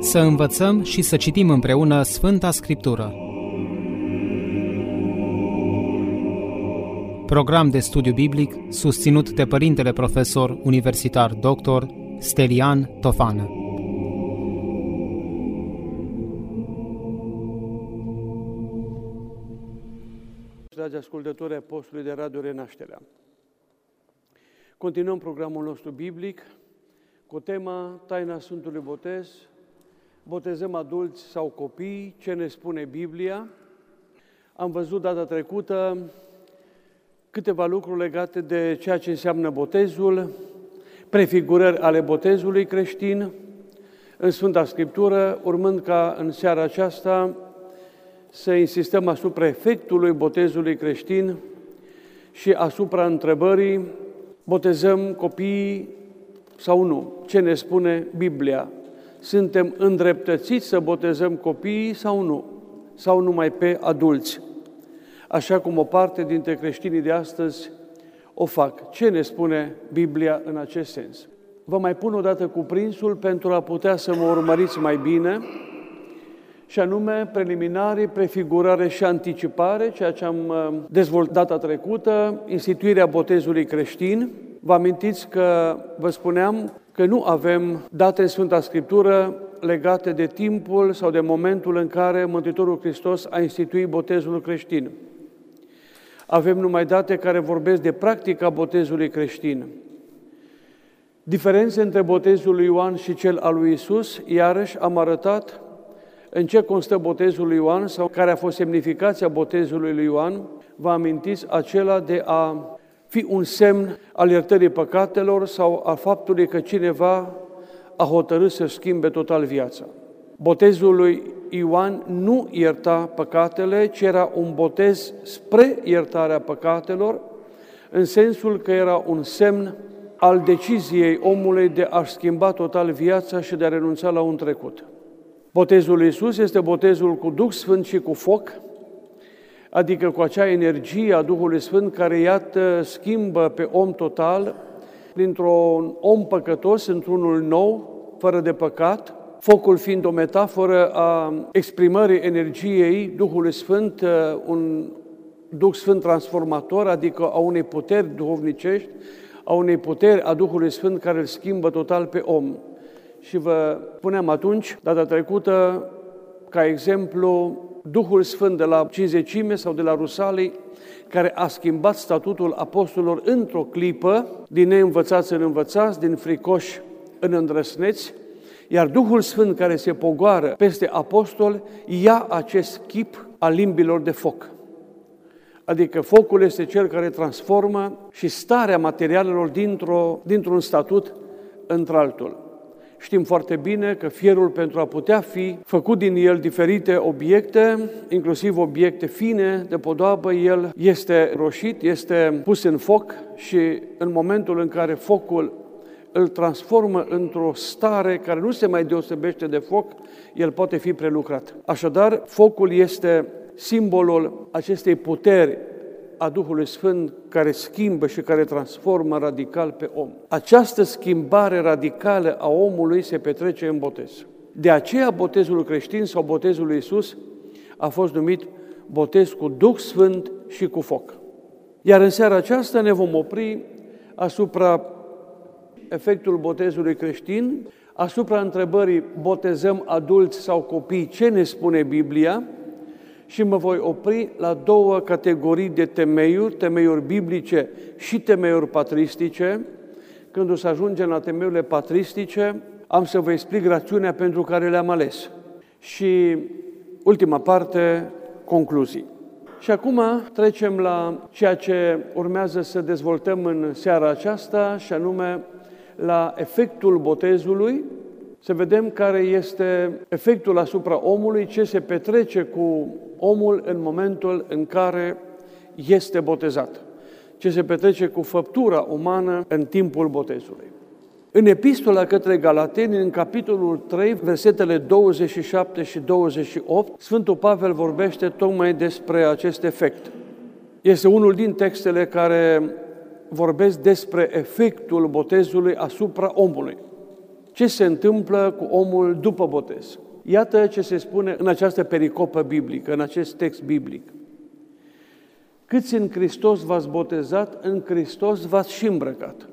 Să învățăm și să citim împreună Sfânta Scriptură. Program de studiu biblic susținut de Părintele Profesor Universitar Dr. Stelian Tofană. Dragi ascultători ai postului de Radio Renașterea, continuăm programul nostru biblic cu tema Taina Sfântului Botez, botezăm adulți sau copii, ce ne spune Biblia. Am văzut data trecută câteva lucruri legate de ceea ce înseamnă botezul, prefigurări ale botezului creștin în Sfânta Scriptură, urmând ca în seara aceasta să insistăm asupra efectului botezului creștin și asupra întrebării, botezăm copiii sau nu? Ce ne spune Biblia? Suntem îndreptățiți să botezăm copiii sau nu? Sau numai pe adulți? Așa cum o parte dintre creștinii de astăzi o fac. Ce ne spune Biblia în acest sens? Vă mai pun o dată cuprinsul pentru a putea să mă urmăriți mai bine, și anume preliminarii, prefigurare și anticipare, ceea ce am dezvoltat data trecută, instituirea botezului creștin. Vă amintiți că vă spuneam că nu avem date în Sfânta Scriptură legate de timpul sau de momentul în care Mântuitorul Hristos a instituit botezul creștin. Avem numai date care vorbesc de practica botezului creștin. Diferențe între botezul lui Ioan și cel al lui Isus, iarăși am arătat în ce constă botezul lui Ioan sau care a fost semnificația botezului lui Ioan. Vă amintiți acela de a fi un semn al iertării păcatelor sau al faptului că cineva a hotărât să schimbe total viața. Botezul lui Ioan nu ierta păcatele, ci era un botez spre iertarea păcatelor, în sensul că era un semn al deciziei omului de a-și schimba total viața și de a renunța la un trecut. Botezul lui Iisus este botezul cu Duh Sfânt și cu foc, adică cu acea energie a Duhului Sfânt care, iată, schimbă pe om total dintr-un om păcătos într-unul nou, fără de păcat, focul fiind o metaforă a exprimării energiei Duhului Sfânt, un Duh Sfânt transformator, adică a unei puteri duhovnicești, a unei puteri a Duhului Sfânt care îl schimbă total pe om. Și vă puneam atunci, data trecută, ca exemplu, Duhul Sfânt de la Cinzecime sau de la Rusalei, care a schimbat statutul apostolilor într-o clipă, din neînvățați în învățați, din fricoși în îndrăsneți, iar Duhul Sfânt care se pogoară peste apostol ia acest chip al limbilor de foc. Adică focul este cel care transformă și starea materialelor dintr-un statut într-altul. Știm foarte bine că fierul, pentru a putea fi făcut din el diferite obiecte, inclusiv obiecte fine de podoabă, el este roșit, este pus în foc și în momentul în care focul îl transformă într-o stare care nu se mai deosebește de foc, el poate fi prelucrat. Așadar, focul este simbolul acestei puteri a Duhului Sfânt care schimbă și care transformă radical pe om. Această schimbare radicală a omului se petrece în botez. De aceea botezul creștin sau botezul lui Iisus a fost numit botez cu Duh Sfânt și cu foc. Iar în seara aceasta ne vom opri asupra efectul botezului creștin, asupra întrebării botezăm adulți sau copii, ce ne spune Biblia? Și mă voi opri la două categorii de temeiuri, temeiuri biblice și temeiuri patristice. Când o să ajungem la temeiurile patristice, am să vă explic rațiunea pentru care le-am ales. Și ultima parte, concluzii. Și acum trecem la ceea ce urmează să dezvoltăm în seara aceasta, și anume la efectul botezului, să vedem care este efectul asupra omului, ce se petrece cu omul în momentul în care este botezat, ce se petrece cu făptura umană în timpul botezului. În Epistola către Galateni, în capitolul 3, versetele 27 și 28, Sfântul Pavel vorbește tocmai despre acest efect. Este unul din textele care vorbesc despre efectul botezului asupra omului. ce se întâmplă cu omul după botez. Iată ce se spune în această pericopă biblică, în acest text biblic. Câți în Hristos v-ați botezat, în Hristos v-ați și îmbrăcat.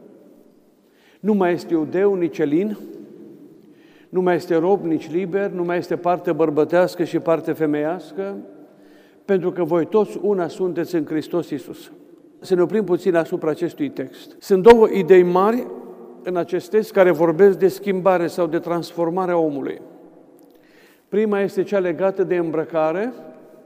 Nu mai este iudeu, nici elin, nu mai este rob, nici liber, nu mai este parte bărbătească și parte femeiască, pentru că voi toți una sunteți în Hristos Iisus. Să ne oprim puțin asupra acestui text. Sunt două idei mari în acest text care vorbesc de schimbare sau de transformarea omului. Prima este cea legată de îmbrăcare,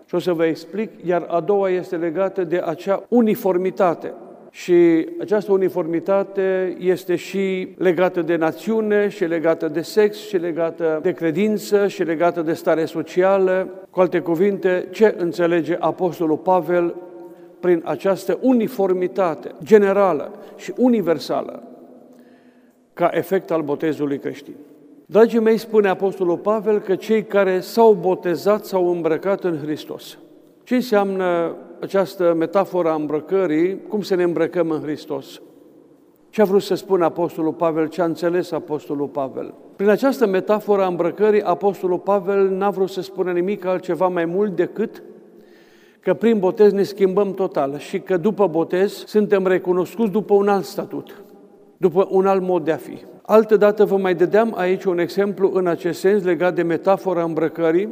și o să vă explic, iar a doua este legată de acea uniformitate. Și această uniformitate este și legată de națiune, și legată de sex, și legată de credință, și legată de stare socială. Cu alte cuvinte, ce înțelege Apostolul Pavel prin această uniformitate generală și universală ca efect al botezului creștin? Dragii mei, spune Apostolul Pavel că cei care s-au botezat s-au îmbrăcat în Hristos. Ce înseamnă această metaforă a îmbrăcării? Cum să ne îmbrăcăm în Hristos? Ce a vrut să spună Apostolul Pavel? Ce a înțeles Apostolul Pavel? Prin această metaforă a îmbrăcării, Apostolul Pavel n-a vrut să spună nimic altceva mai mult decât că prin botez ne schimbăm total și că după botez suntem recunoscuți după un alt statut, după un alt mod de a fi. Altădată vă mai dădeam aici un exemplu în acest sens legat de metafora îmbrăcării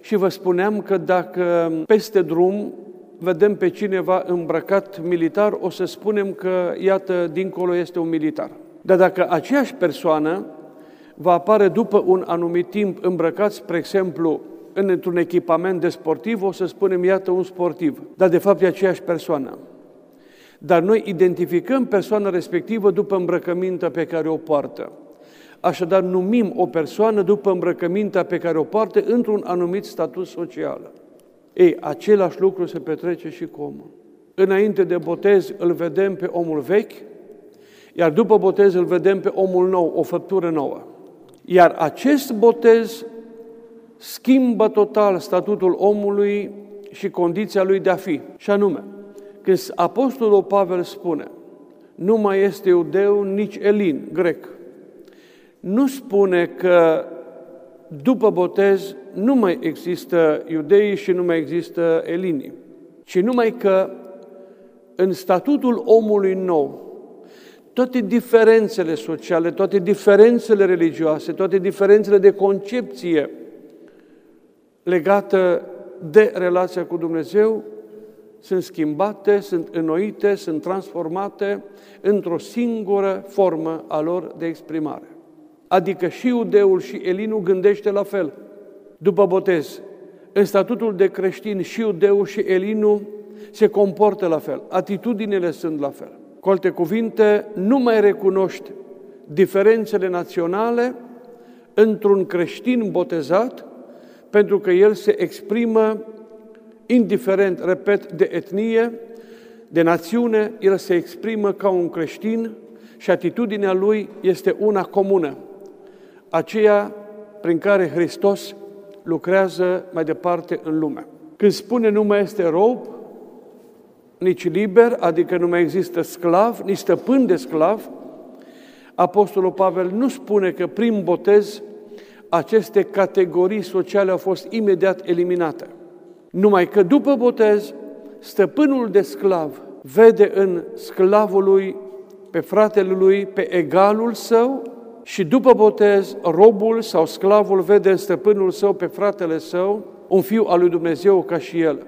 și vă spuneam că dacă peste drum vedem pe cineva îmbrăcat militar, o să spunem că, iată, dincolo este un militar. Dar dacă aceeași persoană va apare după un anumit timp îmbrăcat, spre exemplu, într-un echipament de sportiv, o să spunem, iată, un sportiv. Dar de fapt e aceeași persoană. Dar noi identificăm persoana respectivă după îmbrăcămintea pe care o poartă. Așadar, numim o persoană după îmbrăcămintea pe care o poartă într-un anumit statut social. Ei, același lucru se petrece și cu omul. Înainte de botez îl vedem pe omul vechi, iar după botez îl vedem pe omul nou, o făptură nouă. Iar acest botez schimbă total statutul omului și condiția lui de a fi. Și anume, când Apostolul Pavel spune, nu mai este iudeu, nici elin, grec, nu spune că după botez nu mai există iudei și nu mai există elini, ci numai că în statutul omului nou, toate diferențele sociale, toate diferențele religioase, toate diferențele de concepție legată de relația cu Dumnezeu, sunt schimbate, sunt înnoite, sunt transformate într-o singură formă a lor de exprimare. Adică și iudeul și elinul gândește la fel. După botez, în statutul de creștin, și iudeul și elinul se comportă la fel. Atitudinile sunt la fel. Cu alte cuvinte, nu mai recunoști diferențele naționale într-un creștin botezat, pentru că el se exprimă indiferent, repet, de etnie, de națiune, el se exprimă ca un creștin și atitudinea lui este una comună, aceea prin care Hristos lucrează mai departe în lume. Când spune nu mai este rob, nici liber, adică nu mai există sclav, nici stăpân de sclav, Apostolul Pavel nu spune că prin botez aceste categorii sociale au fost imediat eliminate. Numai că după botez, stăpânul de sclav vede în sclavul lui, pe fratele lui, pe egalul său, și după botez, robul sau sclavul vede în stăpânul său, pe fratele său, un fiu al lui Dumnezeu ca și el.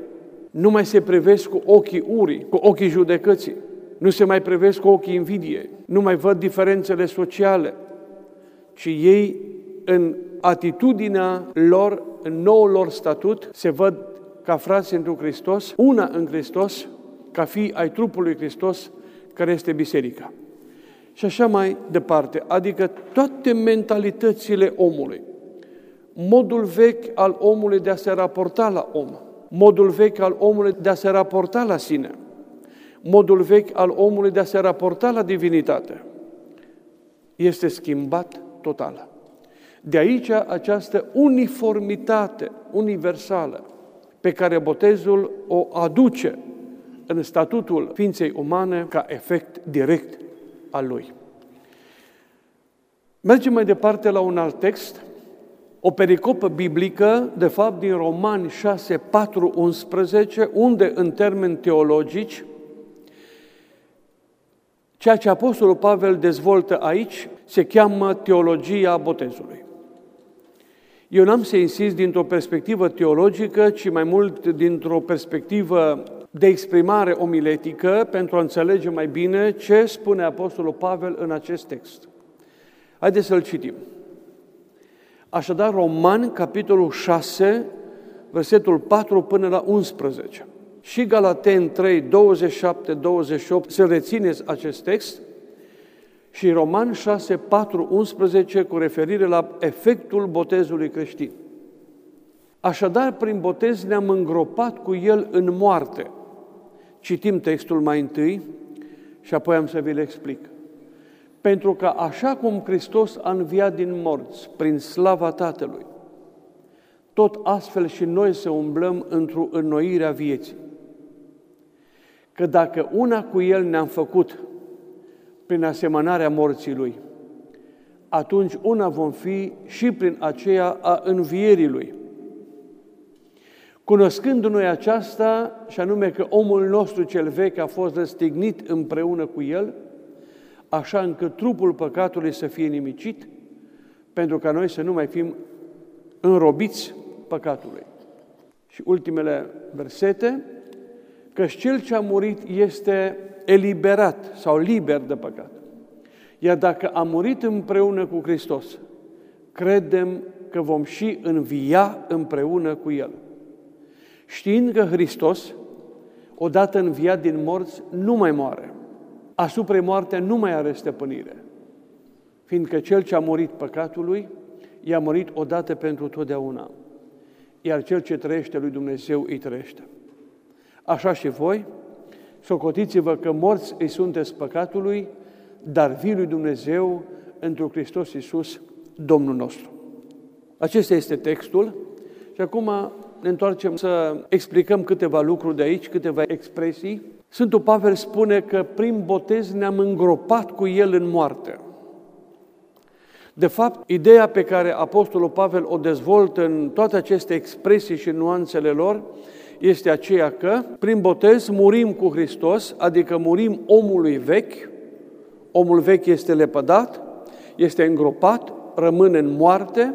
Nu mai se privesc cu ochii urii, cu ochii judecății, nu se mai privesc cu ochii invidiei, nu mai văd diferențele sociale, ci ei, în atitudinea lor, în noul lor statut, se văd ca frați într-un Hristos, una în Hristos, ca fii ai trupului Hristos, care este biserica. Și așa mai departe, adică toate mentalitățile omului, modul vechi al omului de a se raporta la om, modul vechi al omului de a se raporta la sine, modul vechi al omului de a se raporta la divinitate, este schimbat total. De aici această uniformitate universală pe care botezul o aduce în statutul ființei umane ca efect direct al lui. Mergem mai departe la un alt text, o pericopă biblică, de fapt din Romani 6, 4, 11, unde în termeni teologici, ceea ce Apostolul Pavel dezvoltă aici se cheamă teologia botezului. Eu n-am să insist dintr-o perspectivă teologică, ci mai mult dintr-o perspectivă de exprimare omiletică, pentru a înțelege mai bine ce spune Apostolul Pavel în acest text. Haideți să-l citim. Așadar, Romani, capitolul 6, versetul 4 până la 11. Și Galateni 3, 27-28, să rețineți acest text, și Romani 6, 4, 11, cu referire la efectul botezului creștin. Așadar, prin botez ne-am îngropat cu el în moarte. Citim textul mai întâi și apoi am să vi-l explic. Pentru că așa cum Hristos a înviat din morți, prin slava Tatălui, tot astfel și noi să umblăm într-o înnoire a vieții. Că dacă una cu el ne-am făcut prin asemănarea morții lui, atunci una vom fi și prin aceea a învierii lui. Cunoscându-noi aceasta, și anume că omul nostru cel vechi a fost răstignit împreună cu el, așa încât trupul păcatului să fie nimicit, pentru ca noi să nu mai fim înrobiți păcatului. Și ultimele versete, căci cel ce a murit este eliberat sau liber de păcat. Iar dacă a murit împreună cu Hristos, credem că vom și învia împreună cu el. Știind că Hristos, odată înviat din morți, nu mai moare. Asupra moartea nu mai are stăpânire, fiindcă cel ce a murit păcatului, i-a murit odată pentru totdeauna, iar cel ce trăiește lui Dumnezeu îi trăiește. Așa și voi, socotiți-vă că morți îi sunteți păcatului, dar vii lui Dumnezeu întru Hristos Iisus, Domnul nostru. Acesta este textul și acum ne întoarcem să explicăm câteva lucruri de aici, câteva expresii. Sfântul Pavel spune că prin botez ne-am îngropat cu el în moarte. De fapt, ideea pe care Apostolul Pavel o dezvoltă în toate aceste expresii și nuanțele lor este aceea că prin botez murim cu Hristos, adică murim omului vechi, omul vechi este lepădat, este îngropat, rămâne în moarte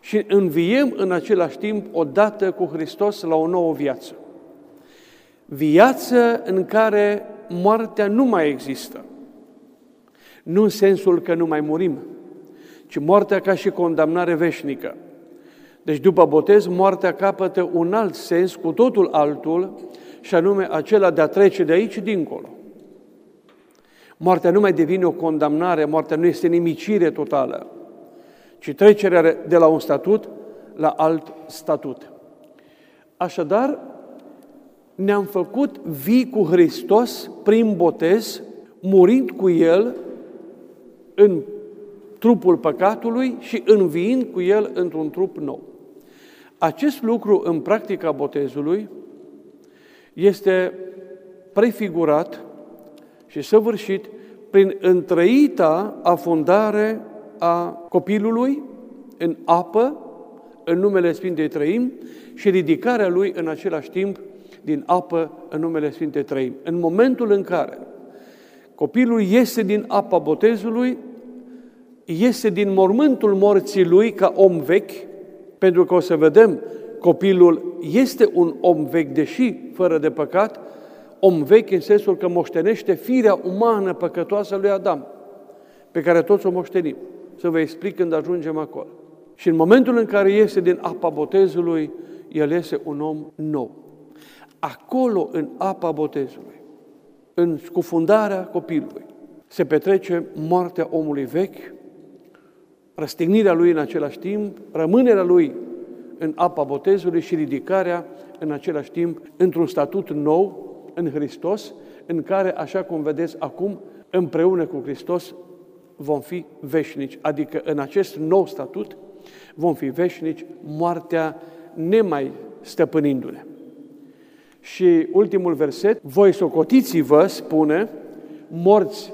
și înviem în același timp odată cu Hristos la o nouă viață. Viață în care moartea nu mai există. Nu în sensul că nu mai murim, ci moartea ca și condamnare veșnică. Deci după botez, moartea capătă un alt sens, cu totul altul, și anume acela de a trece de aici dincolo. Moartea nu mai devine o condamnare, moartea nu este nimicire totală, ci trecerea de la un statut la alt statut. Așadar, ne-am făcut vii cu Hristos prin botez, murind cu el în trupul păcatului și înviind cu el într-un trup nou. Acest lucru în practica botezului este prefigurat și săvârșit prin întreita afundare a copilului în apă, în numele Sfintei Treimi, și ridicarea lui în același timp din apă în numele Sfintei Treimi. În momentul în care copilul iese din apa botezului, iese din mormântul morții lui ca om vechi, pentru că o să vedem, copilul este un om vechi, deși fără de păcat, om vechi în sensul că moștenește firea umană păcătoasă lui Adam, pe care toți o moștenim. Să vă explic când ajungem acolo. Și în momentul în care iese din apa botezului, el este un om nou. Acolo, în apa botezului, în scufundarea copilului, se petrece moartea omului vechi, răstignirea lui în același timp, rămânerea lui în apa botezului și ridicarea în același timp într-un statut nou în Hristos, în care, așa cum vedeți acum, împreună cu Hristos vom fi veșnici. Adică în acest nou statut vom fi veșnici, moartea nemai stăpânindu-ne. Și ultimul verset, voi socotiți-vă, spune, morți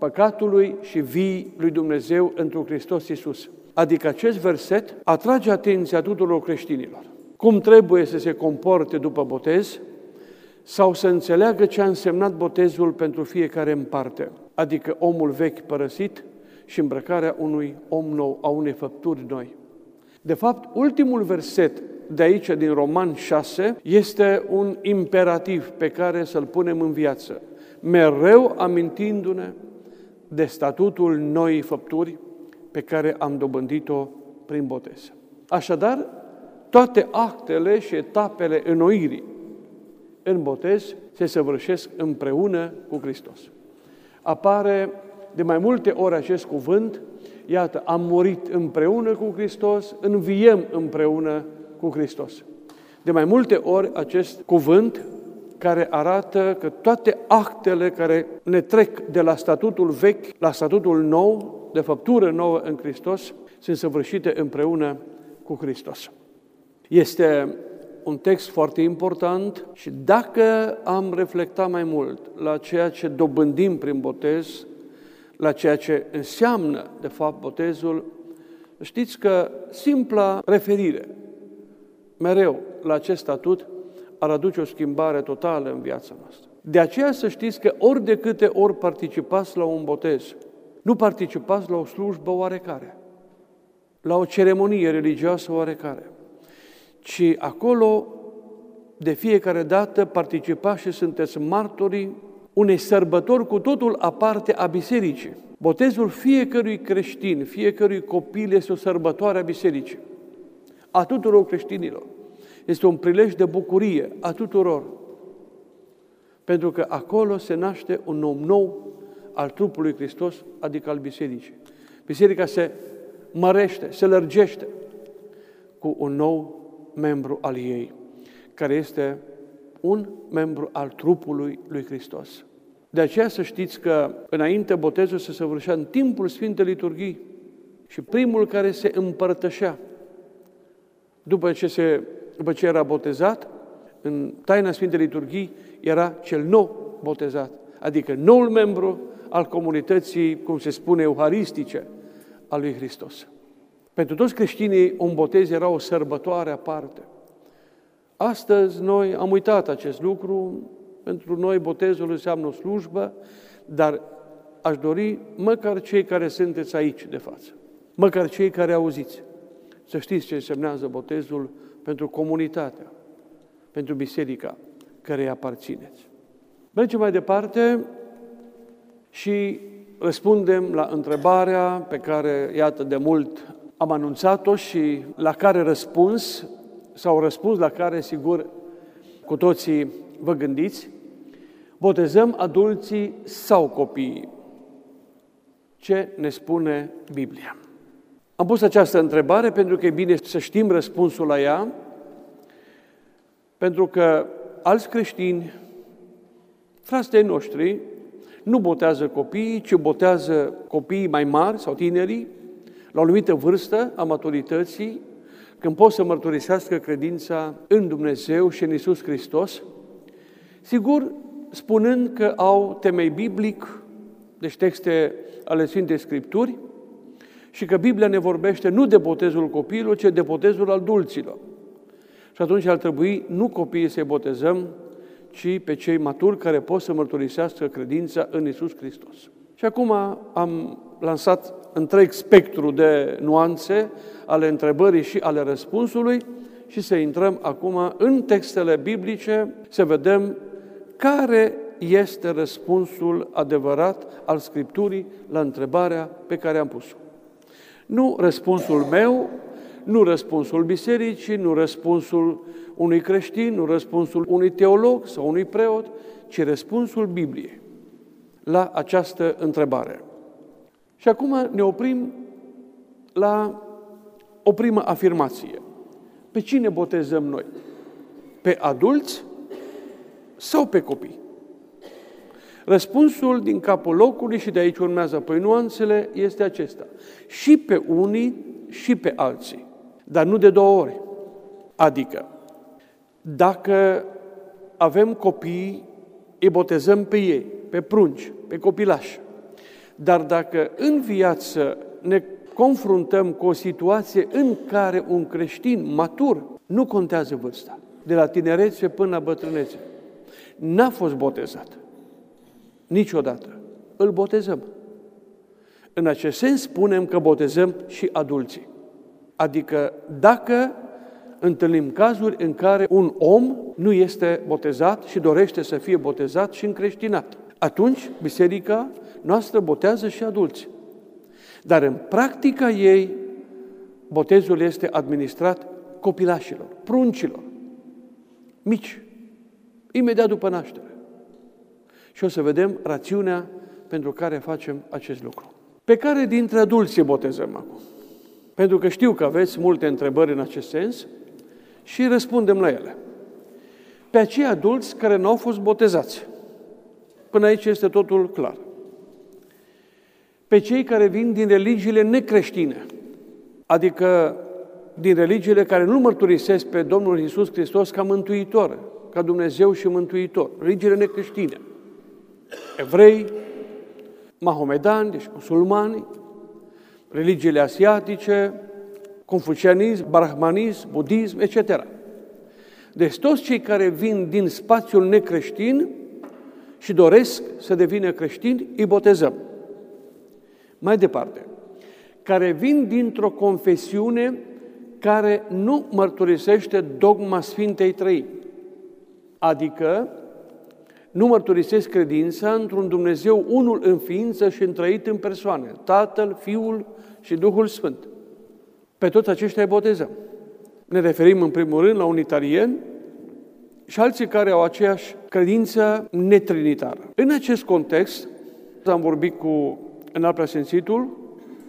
păcatului și vii lui Dumnezeu întru Hristos Iisus. Adică acest verset atrage atenția tuturor creștinilor. Cum trebuie să se comporte după botez sau să înțeleagă ce a însemnat botezul pentru fiecare în parte, adică omul vechi părăsit și îmbrăcarea unui om nou, a unei făpturi noi. De fapt, ultimul verset de aici, din Romani 6, este un imperativ pe care să-l punem în viață, mereu amintindu-ne de statutul noii făpturi pe care am dobândit-o prin botez. Așadar, toate actele și etapele înnoirii în botez se săvârșesc împreună cu Hristos. Apare de mai multe ori acest cuvânt, iată, am murit împreună cu Hristos, înviem împreună cu Hristos. De mai multe ori acest cuvânt care arată că toate actele care ne trec de la statutul vechi la statutul nou, de făptură nouă în Hristos, sunt săvârșite împreună cu Hristos. Este un text foarte important și dacă am reflectat mai mult la ceea ce dobândim prin botez, la ceea ce înseamnă, de fapt, botezul, știți că simpla referire mereu la acest statut ar aduce o schimbare totală în viața noastră. De aceea să știți că ori de câte ori participați la un botez, nu participați la o slujbă oarecare, la o ceremonie religioasă oarecare, ci acolo, de fiecare dată, participați și sunteți martorii unei sărbători cu totul aparte a bisericii. Botezul fiecărui creștin, fiecărui copil este o sărbătoare a bisericii, a tuturor creștinilor. Este un prilej de bucurie a tuturor, pentru că acolo se naște un om nou al trupului Hristos, adică al bisericii. Biserica se mărește, se lărgește cu un nou membru al ei, care este un membru al trupului lui Hristos. De aceea să știți că înainte botezul se săvârșea în timpul Sfintei Liturghii și primul care se împărtășea după ce era botezat, în taina Sfintei Liturghii era cel nou botezat, adică noul membru al comunității, cum se spune, euharistice a lui Hristos. Pentru toți creștinii, un botez era o sărbătoare aparte. Astăzi noi am uitat acest lucru, pentru noi botezul înseamnă o slujbă, dar aș dori măcar cei care sunteți aici de față, măcar cei care auziți, să știți ce însemnează botezul pentru comunitatea, pentru biserica care îi aparțineți. Mergem mai departe și răspundem la întrebarea pe care, iată, de mult am anunțat-o și la care răspuns, sau răspuns la care, sigur, cu toții vă gândiți, botezăm adulții sau copiii? Ce ne spune Biblia? Am pus această întrebare pentru că e bine să știm răspunsul la ea, pentru că alți creștini, frații noștri, nu botează copiii, ci botează copiii mai mari sau tinerii, la o anumită vârstă a maturității, când pot să mărturisească credința în Dumnezeu și în Iisus Hristos, sigur, spunând că au temei biblic, deci texte ale Sfintei Scripturi, și că Biblia ne vorbește nu de botezul copiilor, ci de botezul adulților. Și atunci ar trebui nu copiii să-i botezăm, ci pe cei maturi care pot să mărturisească credința în Iisus Hristos. Și acum am lansat întreg spectru de nuanțe ale întrebării și ale răspunsului și să intrăm acum în textele biblice să vedem care este răspunsul adevărat al Scripturii la întrebarea pe care am pus-o. Nu răspunsul meu, nu răspunsul bisericii, nu răspunsul unui creștin, nu răspunsul unui teolog sau unui preot, ci răspunsul Bibliei la această întrebare. Și acum ne oprim la o primă afirmație. Pe cine botezăm noi? Pe adulți sau pe copii? Răspunsul din capul locului, și de aici urmează apoi nuanțele, este acesta. Și pe unii și pe alții, dar nu de două ori. Adică, dacă avem copii, îi botezăm pe ei, pe prunci, pe copilași. Dar dacă în viață ne confruntăm cu o situație în care un creștin matur, nu contează vârsta, de la tinerețe până la bătrânețe, n-a fost botezat niciodată, îl botezăm. În acest sens spunem că botezăm și adulții. Adică dacă întâlnim cazuri în care un om nu este botezat și dorește să fie botezat și încreștinat, atunci biserica noastră botează și adulți. Dar în practica ei, botezul este administrat copilașilor, pruncilor, mici, imediat după naștere. Și o să vedem rațiunea pentru care facem acest lucru. Pe care dintre adulți botezăm acum? Pentru că știu că aveți multe întrebări în acest sens și răspundem la ele. Pe acei adulți care nu au fost botezați. Până aici este totul clar. Pe cei care vin din religiile necreștine, adică din religiile care nu mărturisesc pe Domnul Iisus Hristos ca Mântuitor, ca Dumnezeu și Mântuitor, religiile necreștine, evrei, mahomedani, deci musulmani, religiile asiatice, confucianism, brahmanism, budism, etc. Deci toți cei care vin din spațiul necreștin și doresc să devină creștini, îi botezăm. Mai departe, care vin dintr-o confesiune care nu mărturisește dogma Sfintei Treimi, adică nu mărturisesc credința într-un Dumnezeu unul în ființă și întrăit în persoane, Tatăl, Fiul și Duhul Sfânt. Pe toți aceștia îi botezăm. Ne referim în primul rând la unitarieni și alții care au aceeași credință netrinitară. În acest context, am vorbit cu înalt preasfințitul,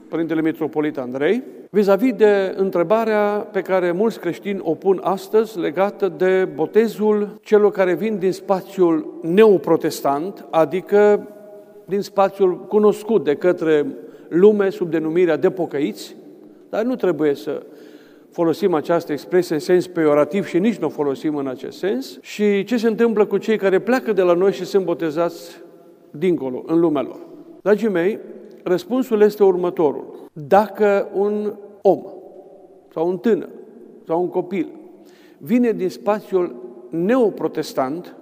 Părintele Mitropolit Andrei, vis-a-vis de întrebarea pe care mulți creștini o pun astăzi legată de botezul celor care vin din spațiul neoprotestant, adică din spațiul cunoscut de către lume sub denumirea de pocăiți, dar nu trebuie să folosim această expresie în sens peiorativ și nici nu o folosim în acest sens. Și ce se întâmplă cu cei care pleacă de la noi și sunt botezați dincolo, în lumea lor? Dragii mei, răspunsul este următorul. Dacă un om sau un tânăr sau un copil vine din spațiul neoprotestant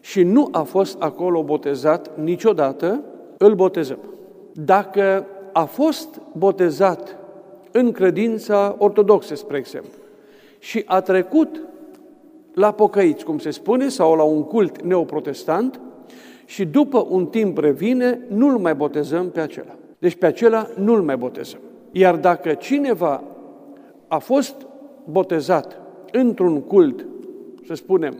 și nu a fost acolo botezat niciodată, îl botezăm. Dacă a fost botezat în credința ortodoxă, spre exemplu, și a trecut la pocăiți, cum se spune, sau la un cult neoprotestant, și după un timp revine, nu-l mai botezăm pe acela. Deci pe acela nu-l mai botezăm. Iar dacă cineva a fost botezat într-un cult, să spunem,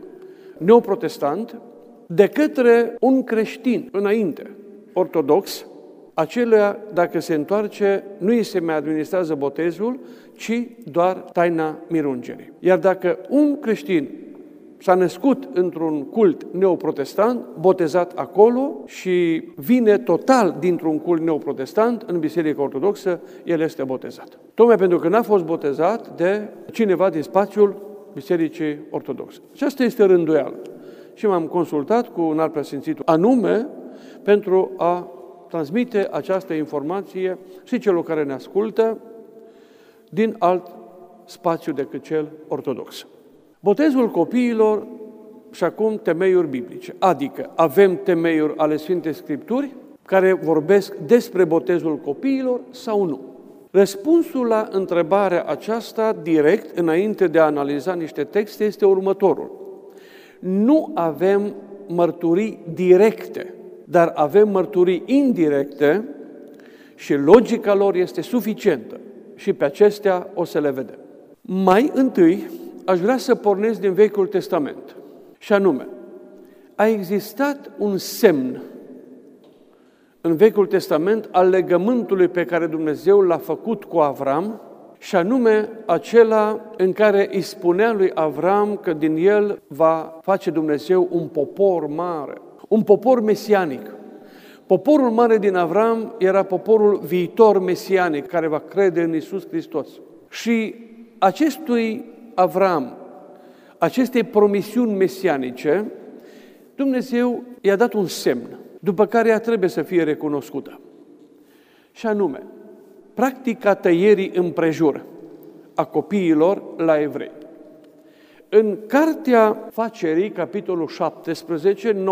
neoprotestant, de către un creștin înainte, ortodox, acelea, dacă se întoarce, nu îi se mai administrează botezul, ci doar taina mirungerii. Iar dacă un creștin s-a născut într-un cult neoprotestant, botezat acolo și vine total dintr-un cult neoprotestant în Biserica Ortodoxă, el este botezat. Tocmai pentru că n-a fost botezat de cineva din spațiul Bisericii Ortodoxe. Și asta este rânduială. Și m-am consultat cu un alt preasfințit anume pentru a transmite această informație și celor care ne ascultă din alt spațiu decât cel ortodox. Botezul copiilor și acum temeiuri biblice, adică avem temeiuri ale Sfintei Scripturi care vorbesc despre botezul copiilor sau nu. Răspunsul la întrebarea aceasta direct, înainte de a analiza niște texte, este următorul. Nu avem mărturii directe, dar avem mărturii indirecte și logica lor este suficientă și pe acestea o să le vedem. Mai întâi, aș vrea să pornesc din Vechiul Testament, și anume, a existat un semn în Vechiul Testament al legământului pe care Dumnezeu l-a făcut cu Avram, și anume acela în care îi spunea lui Avram că din el va face Dumnezeu un popor mare, un popor mesianic. Poporul mare din Avram era poporul viitor mesianic care va crede în Iisus Hristos. Și acestui Avram, acestei promisiuni mesianice, Dumnezeu i-a dat un semn, după care ea trebuie să fie recunoscută. și anume practica tăierii împrejur a copiilor la evrei. În Cartea Facerii, capitolul 17, 9-14,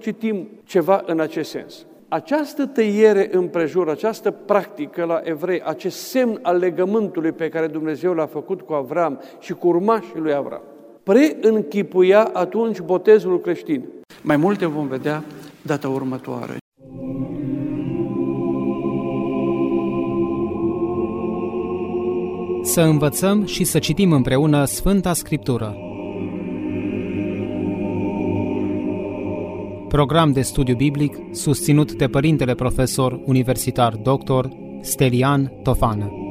citim ceva în acest sens. Această tăiere împrejur, această practică la evrei, acest semn al legământului pe care Dumnezeu l-a făcut cu Avram și cu urmașii lui Avram, preînchipuia atunci botezul creștin. Mai multe vom vedea data următoare. Să învățăm și să citim împreună Sfânta Scriptură. Program de studiu biblic susținut de Părintele Profesor Universitar Dr. Stelian Tofană.